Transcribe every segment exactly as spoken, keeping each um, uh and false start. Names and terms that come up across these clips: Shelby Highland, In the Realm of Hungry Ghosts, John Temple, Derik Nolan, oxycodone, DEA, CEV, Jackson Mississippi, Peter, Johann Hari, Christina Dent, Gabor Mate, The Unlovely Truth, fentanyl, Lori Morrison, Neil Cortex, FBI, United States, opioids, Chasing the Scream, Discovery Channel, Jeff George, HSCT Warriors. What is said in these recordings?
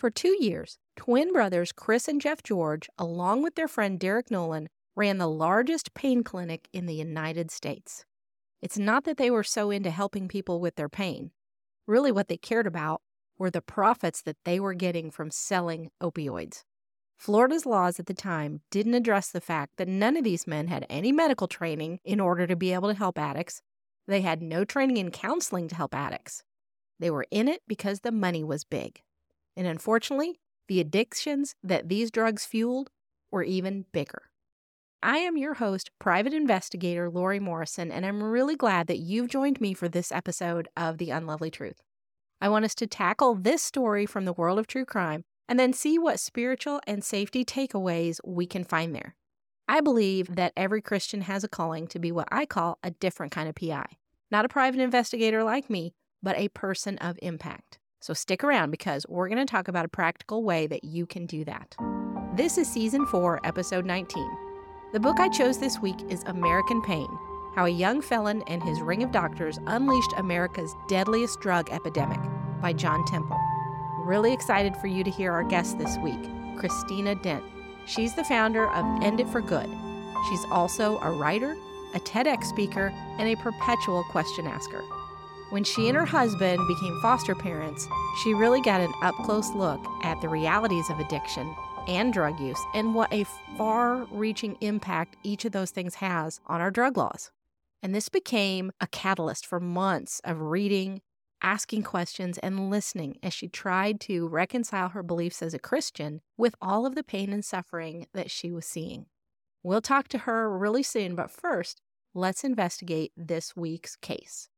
For two years, twin brothers Chris and Jeff George, along with their friend Derik Nolan, ran the largest pain clinic in the United States. It's not that they were so into helping people with their pain. Really what they cared about were the profits that they were getting from selling opioids. Florida's laws at the time didn't address the fact that none of these men had any medical training in order to be able to help addicts. They had no training in counseling to help addicts. They were in it because the money was big. And unfortunately, the addictions that these drugs fueled were even bigger. I am your host, Private Investigator Lori Morrison, and I'm really glad that you've joined me for this episode of The Unlovely Truth. I want us to tackle this story from the world of true crime and then see what spiritual and safety takeaways we can find there. I believe that every Christian has a calling to be what I call a different kind of P I. Not a private investigator like me, but a person of impact. So stick around because we're going to talk about a practical way that you can do that. This is Season four, Episode nineteen. The book I chose this week is American Pain, How a Young Felon and His Ring of Doctors Unleashed America's Deadliest Drug Epidemic by John Temple. Really excited for you to hear our guest this week, Christina Dent. She's the founder of End It for Good. She's also a writer, a TEDx speaker, and a perpetual question asker. When she and her husband became foster parents, she really got an up-close look at the realities of addiction and drug use, and what a far-reaching impact each of those things has on our drug laws. And this became a catalyst for months of reading, asking questions, and listening as she tried to reconcile her beliefs as a Christian with all of the pain and suffering that she was seeing. We'll talk to her really soon, but first, let's investigate this week's case.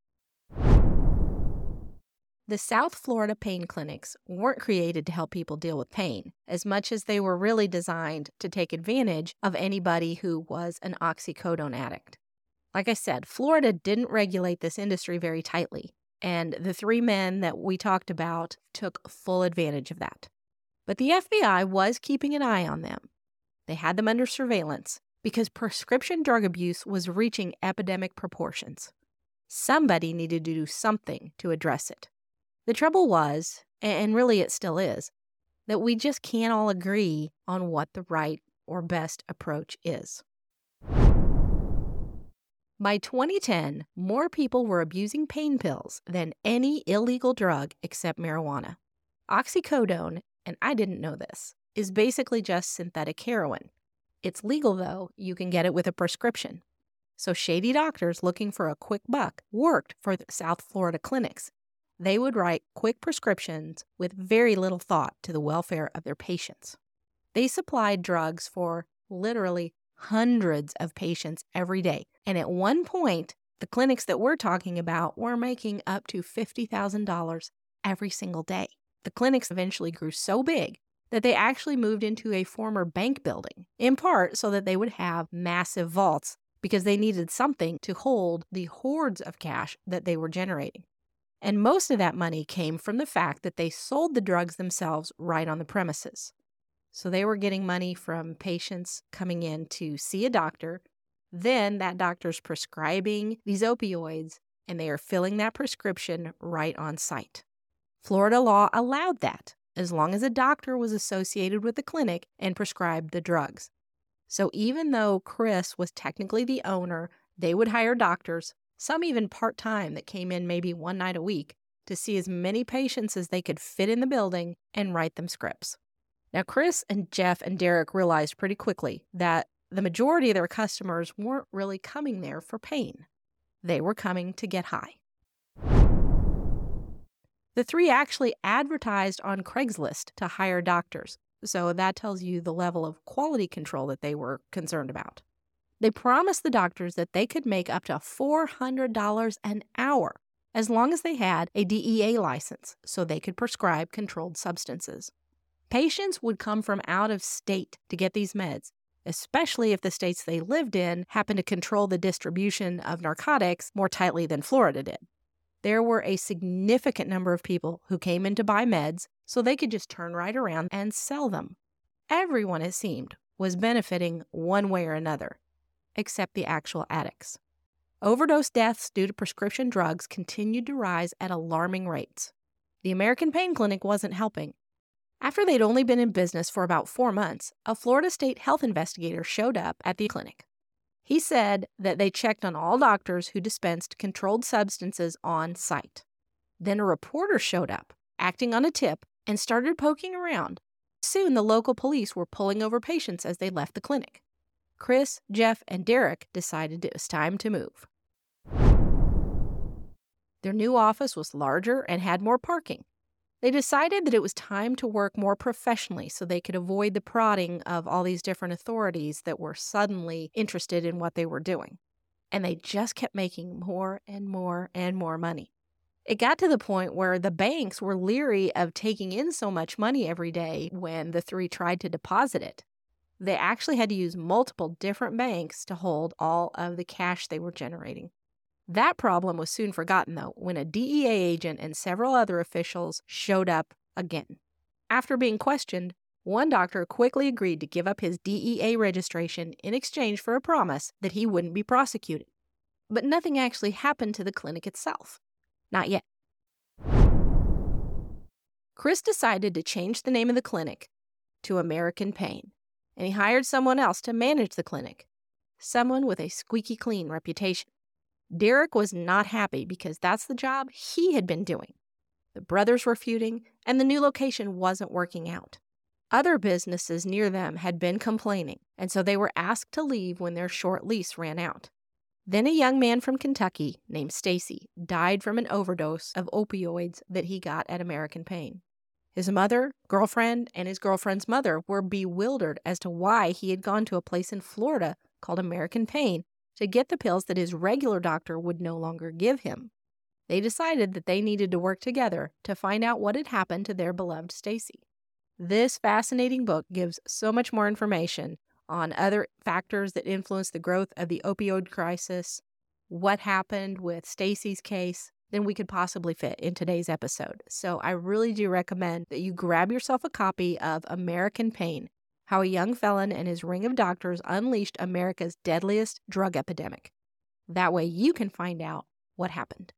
The South Florida pain clinics weren't created to help people deal with pain, as much as they were really designed to take advantage of anybody who was an oxycodone addict. Like I said, Florida didn't regulate this industry very tightly, and the three men that we talked about took full advantage of that. But the F B I was keeping an eye on them. They had them under surveillance because prescription drug abuse was reaching epidemic proportions. Somebody needed to do something to address it. The trouble was, and really it still is, that we just can't all agree on what the right or best approach is. By twenty ten, more people were abusing pain pills than any illegal drug except marijuana. Oxycodone, and I didn't know this, is basically just synthetic heroin. It's legal, though. You can get it with a prescription. So shady doctors looking for a quick buck worked for the South Florida clinics. They would write quick prescriptions with very little thought to the welfare of their patients. They supplied drugs for literally hundreds of patients every day. And at one point, the clinics that we're talking about were making up to fifty thousand dollars every single day. The clinics eventually grew so big that they actually moved into a former bank building, in part so that they would have massive vaults because they needed something to hold the hordes of cash that they were generating. And most of that money came from the fact that they sold the drugs themselves right on the premises. So they were getting money from patients coming in to see a doctor. Then that doctor's prescribing these opioids, and they are filling that prescription right on site. Florida law allowed that, as long as a doctor was associated with the clinic and prescribed the drugs. So even though Chris was technically the owner, they would hire doctors, some even part-time, that came in maybe one night a week to see as many patients as they could fit in the building and write them scripts. Now, Chris and Jeff and Derik realized pretty quickly that the majority of their customers weren't really coming there for pain. They were coming to get high. The three actually advertised on Craigslist to hire doctors, so that tells you the level of quality control that they were concerned about. They promised the doctors that they could make up to four hundred dollars an hour as long as they had a D E A license so they could prescribe controlled substances. Patients would come from out of state to get these meds, especially if the states they lived in happened to control the distribution of narcotics more tightly than Florida did. There were a significant number of people who came in to buy meds so they could just turn right around and sell them. Everyone, it seemed, was benefiting one way or another, except the actual addicts. Overdose deaths due to prescription drugs continued to rise at alarming rates. The American Pain Clinic wasn't helping. After they'd only been in business for about four months, a Florida state health investigator showed up at the clinic. He said that they checked on all doctors who dispensed controlled substances on site. Then a reporter showed up, acting on a tip, and started poking around. Soon, the local police were pulling over patients as they left the clinic. Chris, Jeff, and Derik decided it was time to move. Their new office was larger and had more parking. They decided that it was time to work more professionally so they could avoid the prodding of all these different authorities that were suddenly interested in what they were doing. And they just kept making more and more and more money. It got to the point where the banks were leery of taking in so much money every day when the three tried to deposit it. They actually had to use multiple different banks to hold all of the cash they were generating. That problem was soon forgotten, though, when a D E A agent and several other officials showed up again. After being questioned, one doctor quickly agreed to give up his D E A registration in exchange for a promise that he wouldn't be prosecuted. But nothing actually happened to the clinic itself. Not yet. Chris decided to change the name of the clinic to American Pain, and he hired someone else to manage the clinic, someone with a squeaky clean reputation. Derik was not happy because that's the job he had been doing. The brothers were feuding, and the new location wasn't working out. Other businesses near them had been complaining, and so they were asked to leave when their short lease ran out. Then a young man from Kentucky named Stacy died from an overdose of opioids that he got at American Pain. His mother, girlfriend, and his girlfriend's mother were bewildered as to why he had gone to a place in Florida called American Pain to get the pills that his regular doctor would no longer give him. They decided that they needed to work together to find out what had happened to their beloved Stacy. This fascinating book gives so much more information on other factors that influence the growth of the opioid crisis, what happened with Stacy's case, than we could possibly fit in today's episode. So I really do recommend that you grab yourself a copy of American Pain: How a Young Felon and His Ring of Doctors Unleashed America's Deadliest Drug Epidemic. That way you can find out what happened.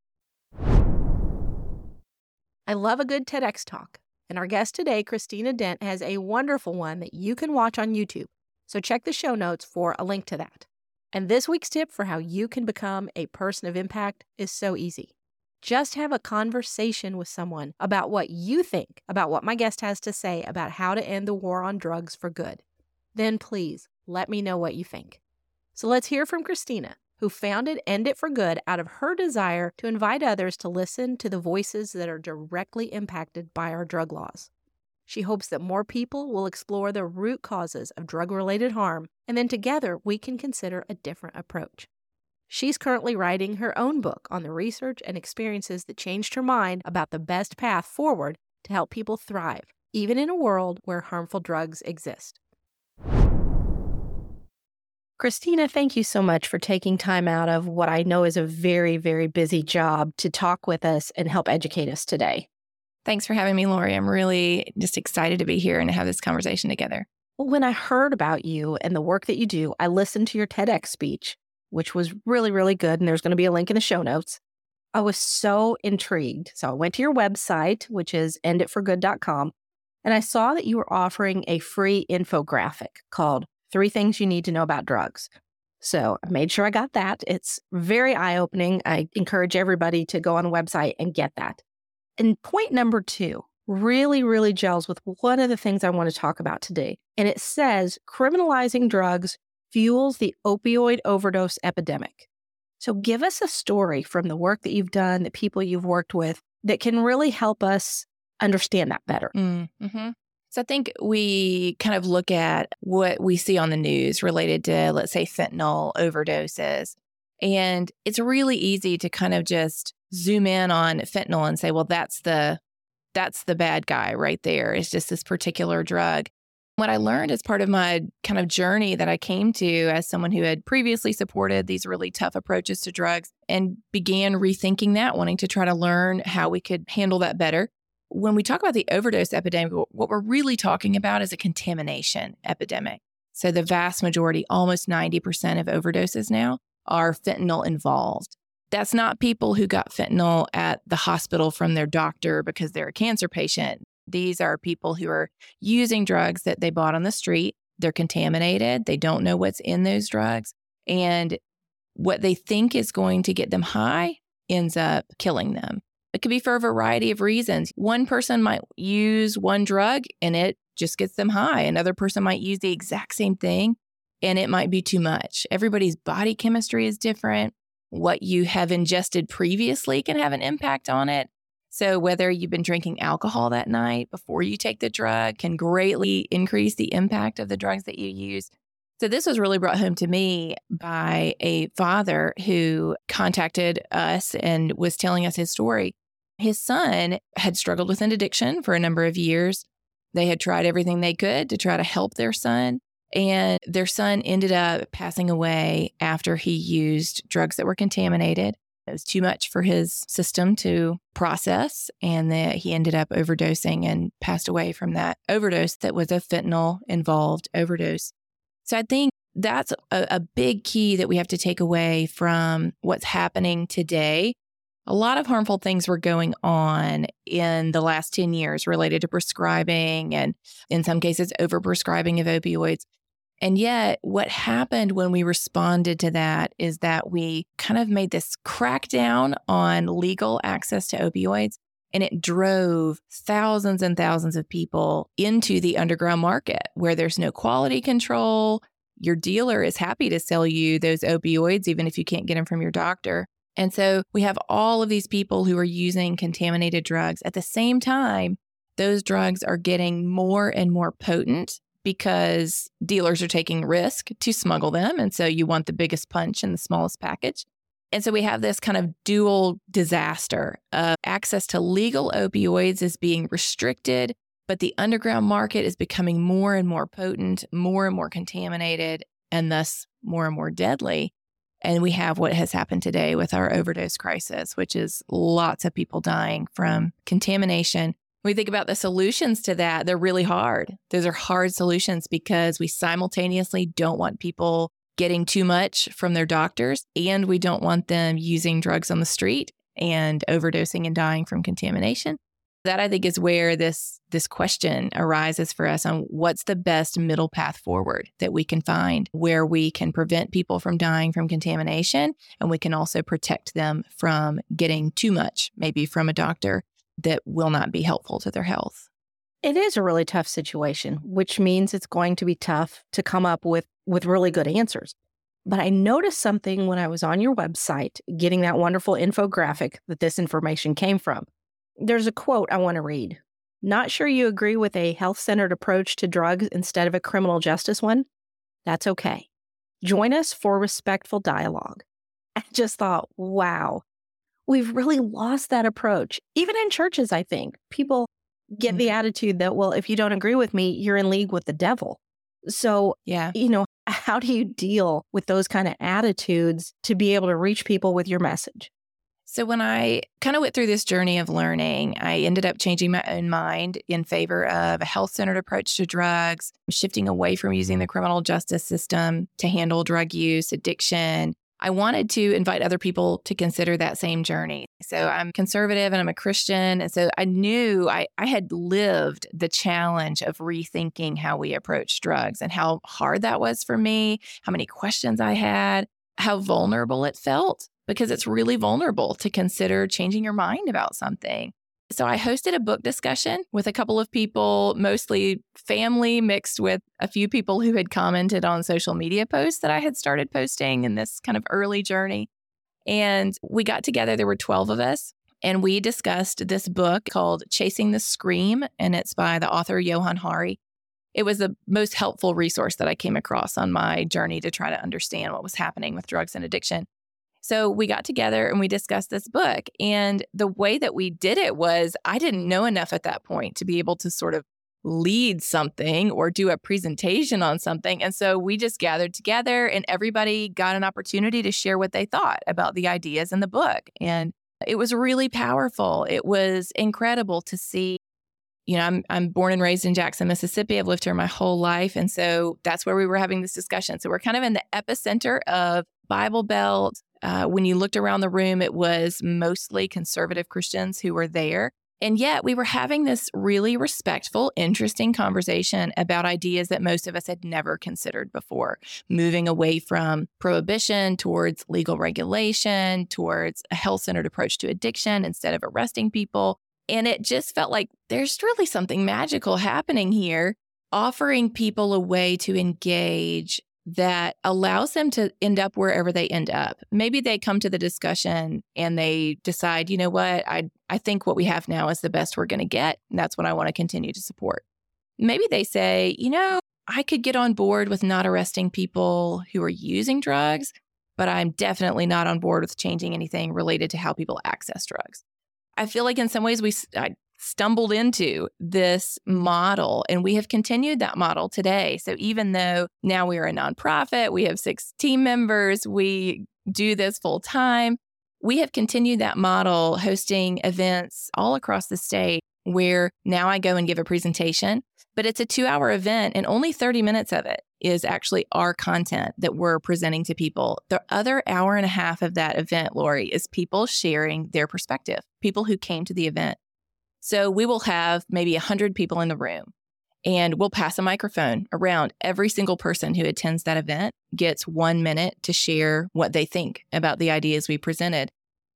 I love a good TEDx talk, and our guest today, Christina Dent, has a wonderful one that you can watch on YouTube, so check the show notes for a link to that. And this week's tip for how you can become a person of impact is so easy. Just have a conversation with someone about what you think about what my guest has to say about how to end the war on drugs for good. Then please let me know what you think. So let's hear from Christina, who founded End It for Good out of her desire to invite others to listen to the voices that are directly impacted by our drug laws. She hopes that more people will explore the root causes of drug-related harm, and then together we can consider a different approach. She's currently writing her own book on the research and experiences that changed her mind about the best path forward to help people thrive, even in a world where harmful drugs exist. Christina, thank you so much for taking time out of what I know is a very, very busy job to talk with us and help educate us today. Thanks for having me, Lori. I'm really just excited to be here and to have this conversation together. Well, when I heard about you and the work that you do, I listened to your TEDx speech, which was really, really good. And there's going to be a link in the show notes. I was so intrigued. So I went to your website, which is end it for good dot com. And I saw that you were offering a free infographic called Three Things You Need to Know About Drugs. So I made sure I got that. It's very eye-opening. I encourage everybody to go on the website and get that. And point number two really, really gels with one of the things I want to talk about today. And it says, criminalizing drugs fuels the opioid overdose epidemic. So give us a story from the work that you've done, the people you've worked with, that can really help us understand that better. Mm-hmm. So I think we kind of look at what we see on the news related to, let's say, fentanyl overdoses. And it's really easy to kind of just zoom in on fentanyl and say, well, that's the that's the bad guy right there. It's just this particular drug. What I learned as part of my kind of journey that I came to as someone who had previously supported these really tough approaches to drugs and began rethinking that, wanting to try to learn how we could handle that better. When we talk about the overdose epidemic, what we're really talking about is a contamination epidemic. So the vast majority, almost ninety percent of overdoses now are fentanyl involved. That's not people who got fentanyl at the hospital from their doctor because they're a cancer patient. These are people who are using drugs that they bought on the street. They're contaminated. They don't know what's in those drugs. And what they think is going to get them high ends up killing them. It could be for a variety of reasons. One person might use one drug and it just gets them high. Another person might use the exact same thing and it might be too much. Everybody's body chemistry is different. What you have ingested previously can have an impact on it. So whether you've been drinking alcohol that night before you take the drug can greatly increase the impact of the drugs that you use. So this was really brought home to me by a father who contacted us and was telling us his story. His son had struggled with an addiction for a number of years. They had tried everything they could to try to help their son. And their son ended up passing away after he used drugs that were contaminated. It was too much for his system to process, and that he ended up overdosing and passed away from that overdose that was a fentanyl-involved overdose. So I think that's a, a big key that we have to take away from what's happening today. A lot of harmful things were going on in the last ten years related to prescribing and, in some cases, overprescribing of opioids. And yet what happened when we responded to that is that we kind of made this crackdown on legal access to opioids, and it drove thousands and thousands of people into the underground market where there's no quality control. Your dealer is happy to sell you those opioids even if you can't get them from your doctor. And so we have all of these people who are using contaminated drugs. At the same time, those drugs are getting more and more potent because dealers are taking risk to smuggle them. And so you want the biggest punch in the smallest package. And so we have this kind of dual disaster of access to legal opioids is being restricted, but the underground market is becoming more and more potent, more and more contaminated, and thus more and more deadly. And we have what has happened today with our overdose crisis, which is lots of people dying from contamination. When we think about the solutions to that, they're really hard. Those are hard solutions because we simultaneously don't want people getting too much from their doctors, and we don't want them using drugs on the street and overdosing and dying from contamination. That, I think, is where this, this question arises for us on what's the best middle path forward that we can find where we can prevent people from dying from contamination, and we can also protect them from getting too much, maybe from a doctor, that will not be helpful to their health. It is a really tough situation, which means it's going to be tough to come up with, with really good answers. But I noticed something when I was on your website getting that wonderful infographic that this information came from. There's a quote I want to read. Not sure you agree with a health-centered approach to drugs instead of a criminal justice one? That's okay. Join us for respectful dialogue. I just thought, wow, we've really lost that approach. Even in churches, I think. People get mm-hmm. the attitude that, well, if you don't agree with me, you're in league with the devil. So, yeah. you know, how do you deal with those kind of attitudes to be able to reach people with your message? So when I kind of went through this journey of learning, I ended up changing my own mind in favor of a health-centered approach to drugs, shifting away from using the criminal justice system to handle drug use, addiction. I wanted to invite other people to consider that same journey. So I'm conservative and I'm a Christian. And so I knew I, I had lived the challenge of rethinking how we approach drugs and how hard that was for me, how many questions I had, how vulnerable it felt. Because it's really vulnerable to consider changing your mind about something. So I hosted a book discussion with a couple of people, mostly family, mixed with a few people who had commented on social media posts that I had started posting in this kind of early journey. And we got together, there were twelve of us, and we discussed this book called Chasing the Scream, and it's by the author Johann Hari. It was the most helpful resource that I came across on my journey to try to understand what was happening with drugs and addiction. So we got together and we discussed this book. And the way that we did it was I didn't know enough at that point to be able to sort of lead something or do a presentation on something. And so we just gathered together and everybody got an opportunity to share what they thought about the ideas in the book. And it was really powerful. It was incredible to see. You know, I'm I'm born and raised in Jackson, Mississippi. I've lived here my whole life. And so that's where we were having this discussion. So we're kind of in the epicenter of Bible Belt. Uh, when you looked around the room, it was mostly conservative Christians who were there. And yet we were having this really respectful, interesting conversation about ideas that most of us had never considered before, moving away from prohibition towards legal regulation, towards a health-centered approach to addiction instead of arresting people. And it just felt like there's really something magical happening here, offering people a way to engage that allows them to end up wherever they end up. Maybe they come to the discussion and they decide, you know what, I I think what we have now is the best we're going to get, and that's what I want to continue to support. Maybe they say, you know, I could get on board with not arresting people who are using drugs, but I'm definitely not on board with changing anything related to how people access drugs. I feel like in some ways we I stumbled into this model, and we have continued that model today. So even though now we are a nonprofit, we have six team members, we do this full time, we have continued that model, hosting events all across the state where now I go and give a presentation, but it's a two-hour event and only thirty minutes of it is actually our content that we're presenting to people. The other hour and a half of that event, Lori, is people sharing their perspective, people who came to the event. So we will have maybe one hundred people in the room, and we'll pass a microphone around. Every single person who attends that event gets one minute to share what they think about the ideas we presented.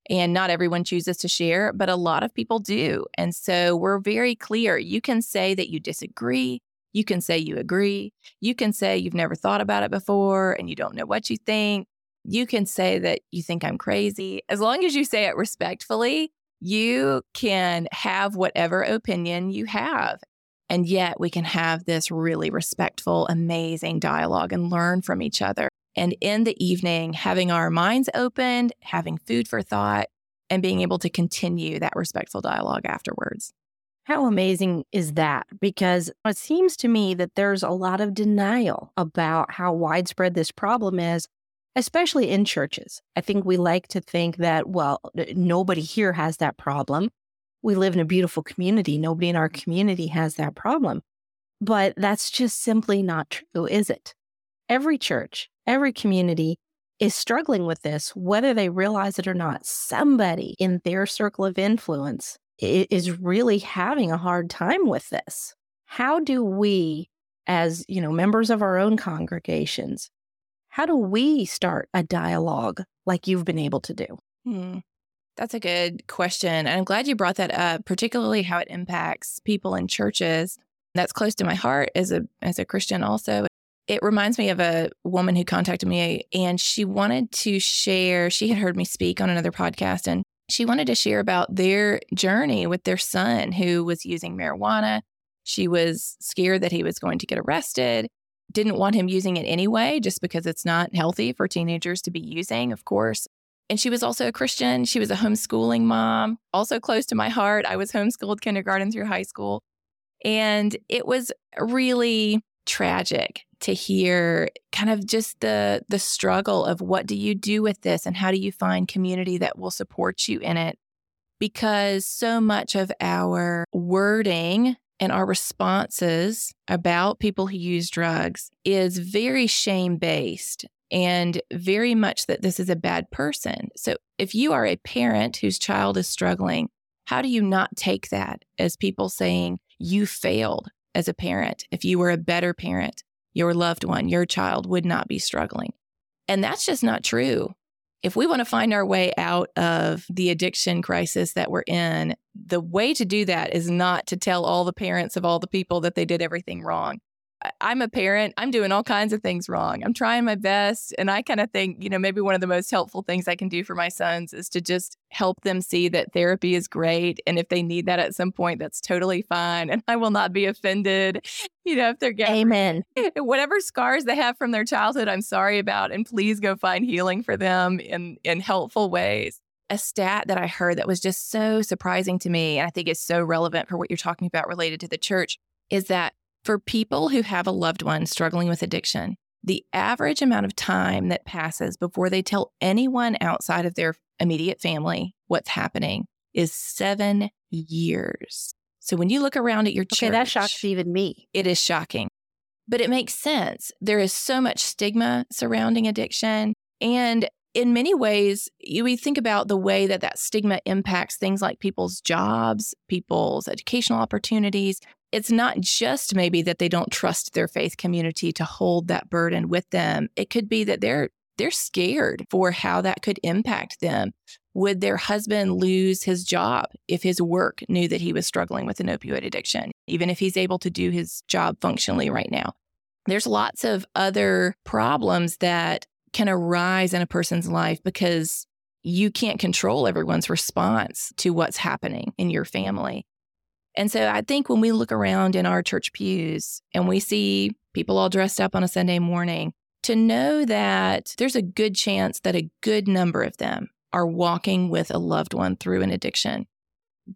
And not everyone chooses to share, but a lot of people do. And so we're very clear. You can say that you disagree. You can say you agree. You can say you've never thought about it before and you don't know what you think. You can say that you think I'm crazy. As long as you say it respectfully, you can have whatever opinion you have, and yet we can have this really respectful, amazing dialogue and learn from each other. And in the evening, having our minds opened, having food for thought, and being able to continue that respectful dialogue afterwards. How amazing is that? Because it seems to me that there's a lot of denial about how widespread this problem is, especially in churches. I think we like to think that, well, nobody here has that problem. We live in a beautiful community. Nobody in our community has that problem. But that's just simply not true, is it? Every church, every community is struggling with this, whether they realize it or not. Somebody in their circle of influence is really having a hard time with this. How do we, as, you know, members of our own congregations, how do we start a dialogue like you've been able to do? Hmm. That's a good question. And I'm glad you brought that up, particularly how it impacts people in churches. That's close to my heart as a as a Christian also. It reminds me of a woman who contacted me, and she wanted to share, she had heard me speak on another podcast, and she wanted to share about their journey with their son who was using marijuana. She was scared that he was going to get arrested. Didn't want him using it anyway, just because it's not healthy for teenagers to be using, of course. And she was also a Christian. She was a homeschooling mom, also close to my heart. I was homeschooled kindergarten through high school. And it was really tragic to hear kind of just the the struggle of what do you do with this and how do you find community that will support you in it? Because so much of our wording and our responses about people who use drugs is very shame-based and very much that this is a bad person. So if you are a parent whose child is struggling, how do you not take that as people saying you failed as a parent? If you were a better parent, your loved one, your child would not be struggling. And that's just not true. If we want to find our way out of the addiction crisis that we're in, the way to do that is not to tell all the parents of all the people that they did everything wrong. I'm a parent. I'm doing all kinds of things wrong. I'm trying my best. And I kind of think, you know, maybe one of the most helpful things I can do for my sons is to just help them see that therapy is great. And if they need that at some point, that's totally fine. And I will not be offended, you know, if they're getting Amen. Whatever scars they have from their childhood, I'm sorry about. And please go find healing for them in, in helpful ways. A stat that I heard that was just so surprising to me, and I think is so relevant for what you're talking about related to the church, is that for people who have a loved one struggling with addiction, the average amount of time that passes before they tell anyone outside of their immediate family what's happening is seven years. So when you look around at your church... Okay, that shocks even me. It is shocking. But it makes sense. There is so much stigma surrounding addiction. And in many ways, you, we think about the way that that stigma impacts things like people's jobs, people's educational opportunities. It's not just maybe that they don't trust their faith community to hold that burden with them. It could be that they're they're scared for how that could impact them. Would their husband lose his job if his work knew that he was struggling with an opioid addiction, even if he's able to do his job functionally right now? There's lots of other problems that can arise in a person's life because you can't control everyone's response to what's happening in your family. And so I think when we look around in our church pews and we see people all dressed up on a Sunday morning, to know that there's a good chance that a good number of them are walking with a loved one through an addiction,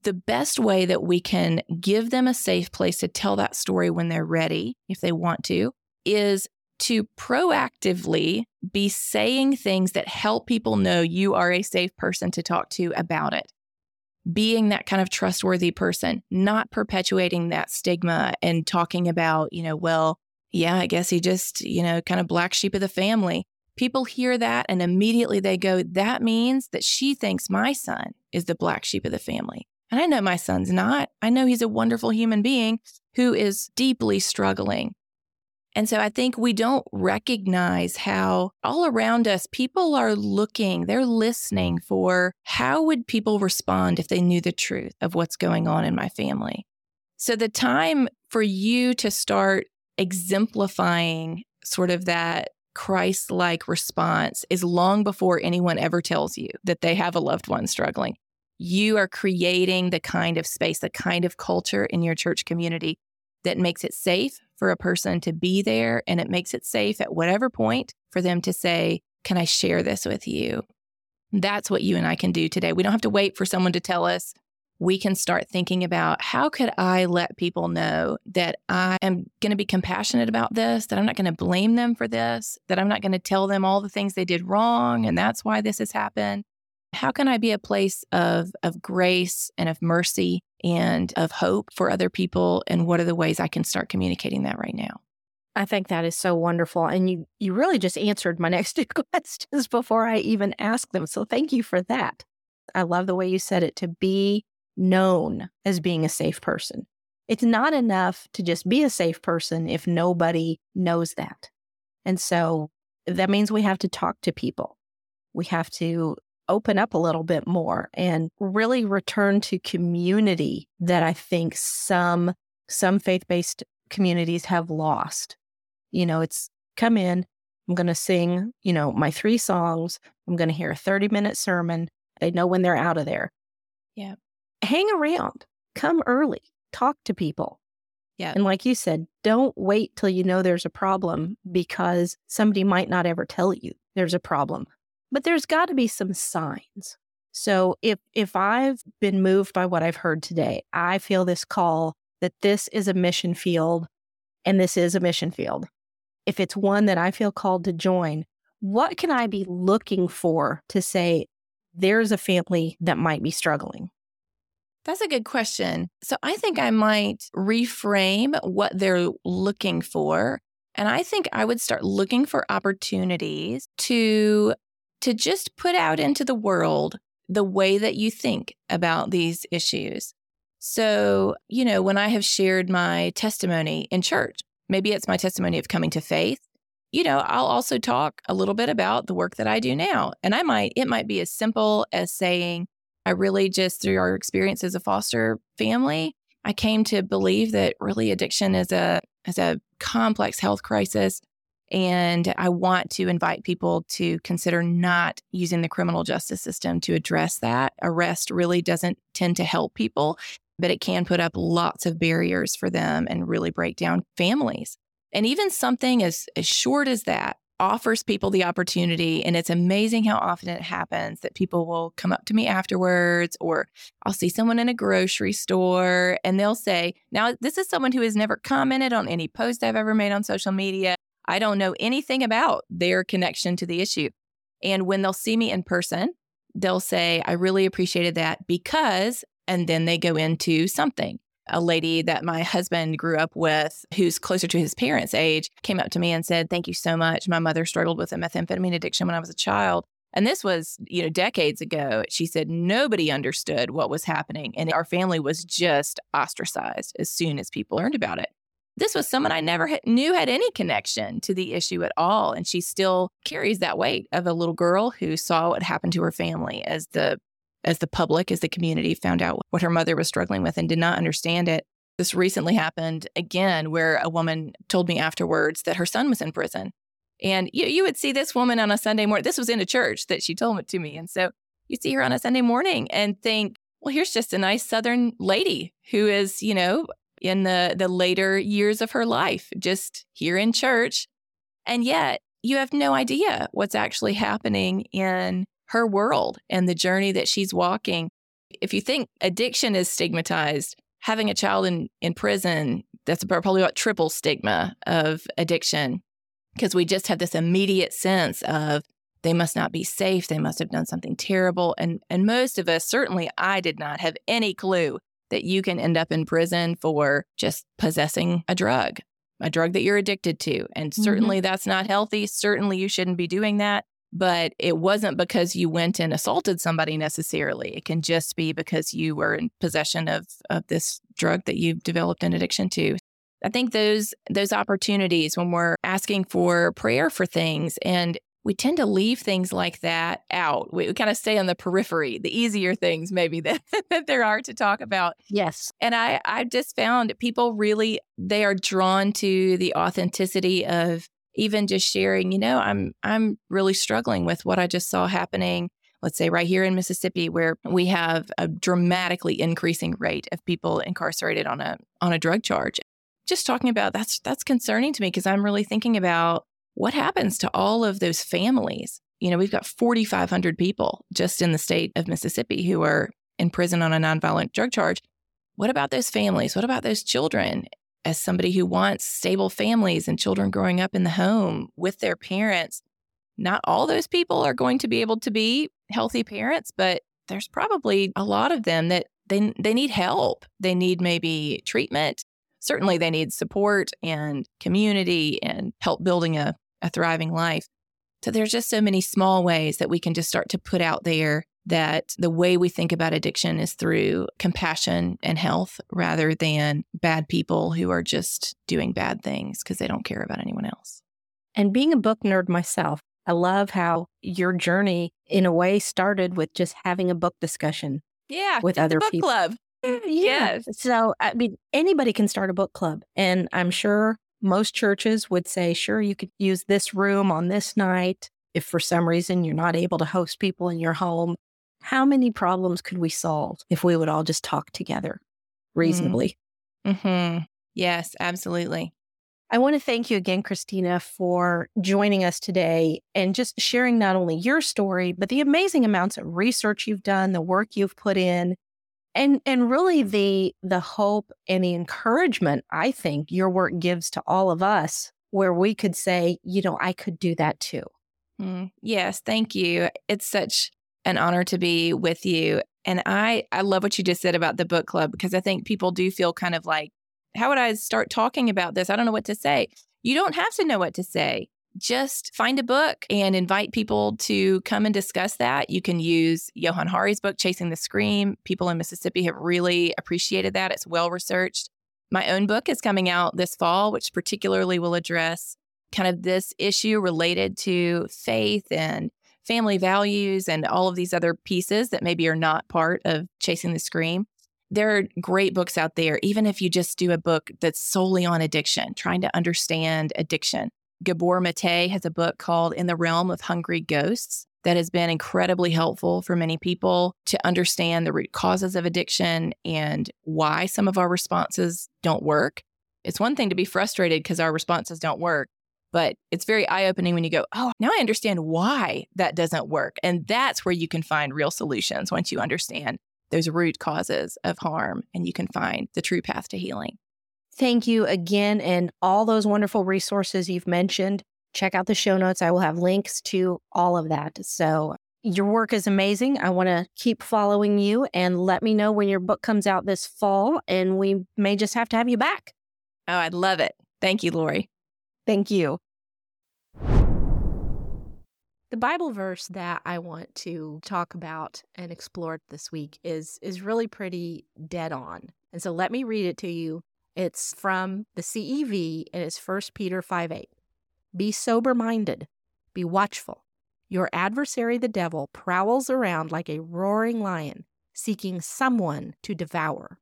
the best way that we can give them a safe place to tell that story when they're ready, if they want to, is to proactively be saying things that help people know you are a safe person to talk to about it. Being that kind of trustworthy person, not perpetuating that stigma and talking about, you know, well, yeah, I guess he just, you know, kind of black sheep of the family. People hear that and immediately they go, that means that she thinks my son is the black sheep of the family. And I know my son's not. I know he's a wonderful human being who is deeply struggling. And so I think we don't recognize how all around us, people are looking, they're listening for how would people respond if they knew the truth of what's going on in my family. So the time for you to start exemplifying sort of that Christ-like response is long before anyone ever tells you that they have a loved one struggling. You are creating the kind of space, the kind of culture in your church community that makes it safe for a person to be there, and it makes it safe at whatever point for them to say, can I share this with you? That's what you and I can do today. We don't have to wait for someone to tell us. We can start thinking about how could I let people know that I am going to be compassionate about this, that I'm not going to blame them for this, that I'm not going to tell them all the things they did wrong, and that's why this has happened. How can I be a place of, of grace and of mercy and of hope for other people? And what are the ways I can start communicating that right now? I think that is so wonderful. And you, you really just answered my next two questions before I even asked them. So thank you for that. I love the way you said it, to be known as being a safe person. It's not enough to just be a safe person if nobody knows that. And so that means we have to talk to people. We have to open up a little bit more and really return to community that I think some some faith-based communities have lost. You know, it's come in, I'm going to sing, you know, my three songs, I'm going to hear a thirty-minute sermon. They know when they're out of there. Yeah. Hang around, come early, talk to people. Yeah. And like you said, don't wait till you know there's a problem, because somebody might not ever tell you there's a problem. But there's got to be some signs. So if if I've been moved by what I've heard today, I feel this call that this is a mission field, and this is a mission field. If it's one that I feel called to join, what can I be looking for to say there's a family that might be struggling? That's a good question. So I think I might reframe what they're looking for. And I think I would start looking for opportunities to to just put out into the world the way that you think about these issues. So, you know, when I have shared my testimony in church, maybe it's my testimony of coming to faith, you know, I'll also talk a little bit about the work that I do now. And I might, it might be as simple as saying, I really just, through our experience as a foster family, I came to believe that really addiction is a, is a complex health crisis. And I want to invite people to consider not using the criminal justice system to address that. Arrest really doesn't tend to help people, but it can put up lots of barriers for them and really break down families. And even something as, as short as that offers people the opportunity. And it's amazing how often it happens that people will come up to me afterwards, or I'll see someone in a grocery store and they'll say, now, this is someone who has never commented on any post I've ever made on social media. I don't know anything about their connection to the issue. And when they'll see me in person, they'll say, I really appreciated that because, and then they go into something. A lady that my husband grew up with, who's closer to his parents' age, came up to me and said, thank you so much. My mother struggled with methamphetamine addiction when I was a child. And this was, you know, decades ago. She said nobody understood what was happening. And our family was just ostracized as soon as people learned about it. This was someone I never had, knew had any connection to the issue at all. And she still carries that weight of a little girl who saw what happened to her family as the as the public, as the community found out what her mother was struggling with and did not understand it. This recently happened again, where a woman told me afterwards that her son was in prison. And you, you would see this woman on a Sunday morning. This was in a church that she told it to me. And so you'd see her on a Sunday morning and think, well, here's just a nice Southern lady who is, you know, in the, the later years of her life, just here in church. And yet you have no idea what's actually happening in her world and the journey that she's walking. If you think addiction is stigmatized, having a child in, in prison, that's probably about triple stigma of addiction. Because we just have this immediate sense of they must not be safe. They must have done something terrible. And and most of us, certainly I did not have any clue that you can end up in prison for just possessing a drug, a drug that you're addicted to. And certainly mm-hmm. that's not healthy. Certainly you shouldn't be doing that. But it wasn't because you went and assaulted somebody necessarily. It can just be because you were in possession of, of this drug that you've developed an addiction to. I think those those opportunities when we're asking for prayer for things, and we tend to leave things like that out. We, we kind of stay on the periphery, the easier things maybe that, that there are to talk about. Yes. And I, I just found people really, they are drawn to the authenticity of even just sharing, you know, I'm I'm really struggling with what I just saw happening. Let's say right here in Mississippi, where we have a dramatically increasing rate of people incarcerated on a on a drug charge. Just talking about that's that's concerning to me because I'm really thinking about what happens to all of those families. You know, we've got forty-five hundred people just in the state of Mississippi who are in prison on a nonviolent drug charge. What about those families? What about those children? As somebody who wants stable families and children growing up in the home with their parents, not all those people are going to be able to be healthy parents, but there's probably a lot of them that they they need help. They need maybe treatment. Certainly they need support and community and help building a, a thriving life. So there's just so many small ways that we can just start to put out there that the way we think about addiction is through compassion and health rather than bad people who are just doing bad things because they don't care about anyone else. And being a book nerd myself, I love how your journey in a way started with just having a book discussion. Yeah, with other book people. Club. Yeah. Yes. So, I mean, anybody can start a book club. And I'm sure most churches would say, sure, you could use this room on this night. If for some reason you're not able to host people in your home, how many problems could we solve if we would all just talk together reasonably? Mm-hmm. Yes, absolutely. I want to thank you again, Christina, for joining us today and just sharing not only your story, but the amazing amounts of research you've done, the work you've put in. And and really the the hope and the encouragement, I think, your work gives to all of us where we could say, you know, I could do that too. Mm, yes, thank you. It's such an honor to be with you. And I, I love what you just said about the book club, because I think people do feel kind of like, how would I start talking about this? I don't know what to say. You don't have to know what to say. Just find a book and invite people to come and discuss that. You can use Johann Hari's book, Chasing the Scream. People in Mississippi have really appreciated that. It's well-researched. My own book is coming out this fall, which particularly will address kind of this issue related to faith and family values and all of these other pieces that maybe are not part of Chasing the Scream. There are great books out there, even if you just do a book that's solely on addiction, trying to understand addiction. Gabor Mate has a book called In the Realm of Hungry Ghosts that has been incredibly helpful for many people to understand the root causes of addiction and why some of our responses don't work. It's one thing to be frustrated because our responses don't work, but it's very eye-opening when you go, oh, now I understand why that doesn't work. And that's where you can find real solutions once you understand those root causes of harm and you can find the true path to healing. Thank you again, and all those wonderful resources you've mentioned. Check out the show notes. I will have links to all of that. So your work is amazing. I want to keep following you, and let me know when your book comes out this fall, and we may just have to have you back. Oh, I'd love it. Thank you, Lori. Thank you. The Bible verse that I want to talk about and explore this week is is really pretty dead on. And so let me read it to you. It's from the C E V, and it's First Peter five eight. Be sober-minded. Be watchful. Your adversary, the devil, prowls around like a roaring lion, seeking someone to devour.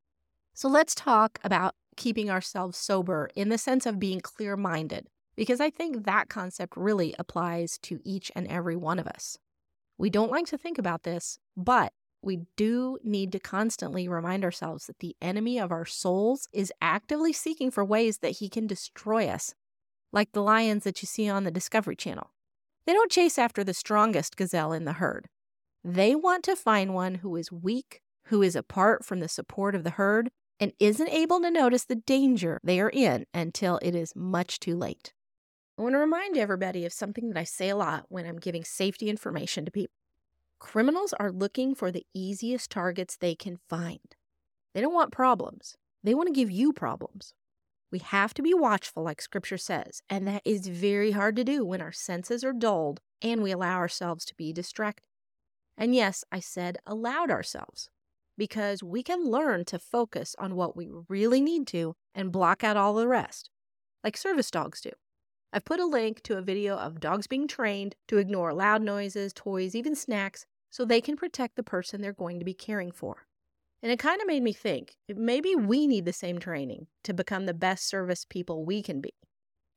So let's talk about keeping ourselves sober in the sense of being clear-minded, because I think that concept really applies to each and every one of us. We don't like to think about this, but we do need to constantly remind ourselves that the enemy of our souls is actively seeking for ways that he can destroy us, like the lions that you see on the Discovery Channel. They don't chase after the strongest gazelle in the herd. They want to find one who is weak, who is apart from the support of the herd, and isn't able to notice the danger they are in until it is much too late. I want to remind everybody of something that I say a lot when I'm giving safety information to people. Criminals are looking for the easiest targets they can find. They don't want problems. They want to give you problems. We have to be watchful, like Scripture says, and that is very hard to do when our senses are dulled and we allow ourselves to be distracted. And yes, I said allowed ourselves, because we can learn to focus on what we really need to and block out all the rest, like service dogs do. I've put a link to a video of dogs being trained to ignore loud noises, toys, even snacks, so they can protect the person they're going to be caring for. And it kind of made me think, maybe we need the same training to become the best service people we can be.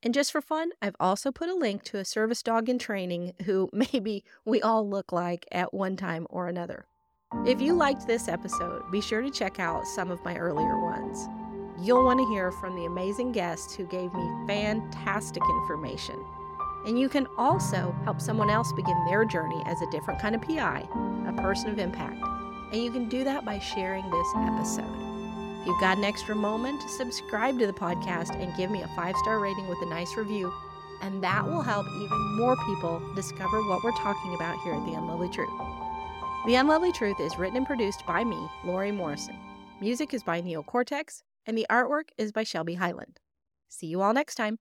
And just for fun, I've also put a link to a service dog in training who maybe we all look like at one time or another. If you liked this episode, be sure to check out some of my earlier ones. You'll want to hear from the amazing guests who gave me fantastic information. And you can also help someone else begin their journey as a different kind of P I, a person of impact. And you can do that by sharing this episode. If you've got an extra moment, subscribe to the podcast and give me a five-star rating with a nice review, and that will help even more people discover what we're talking about here at The Unlovely Truth. The Unlovely Truth is written and produced by me, Lori Morrison. Music is by Neil Cortex, and the artwork is by Shelby Highland. See you all next time.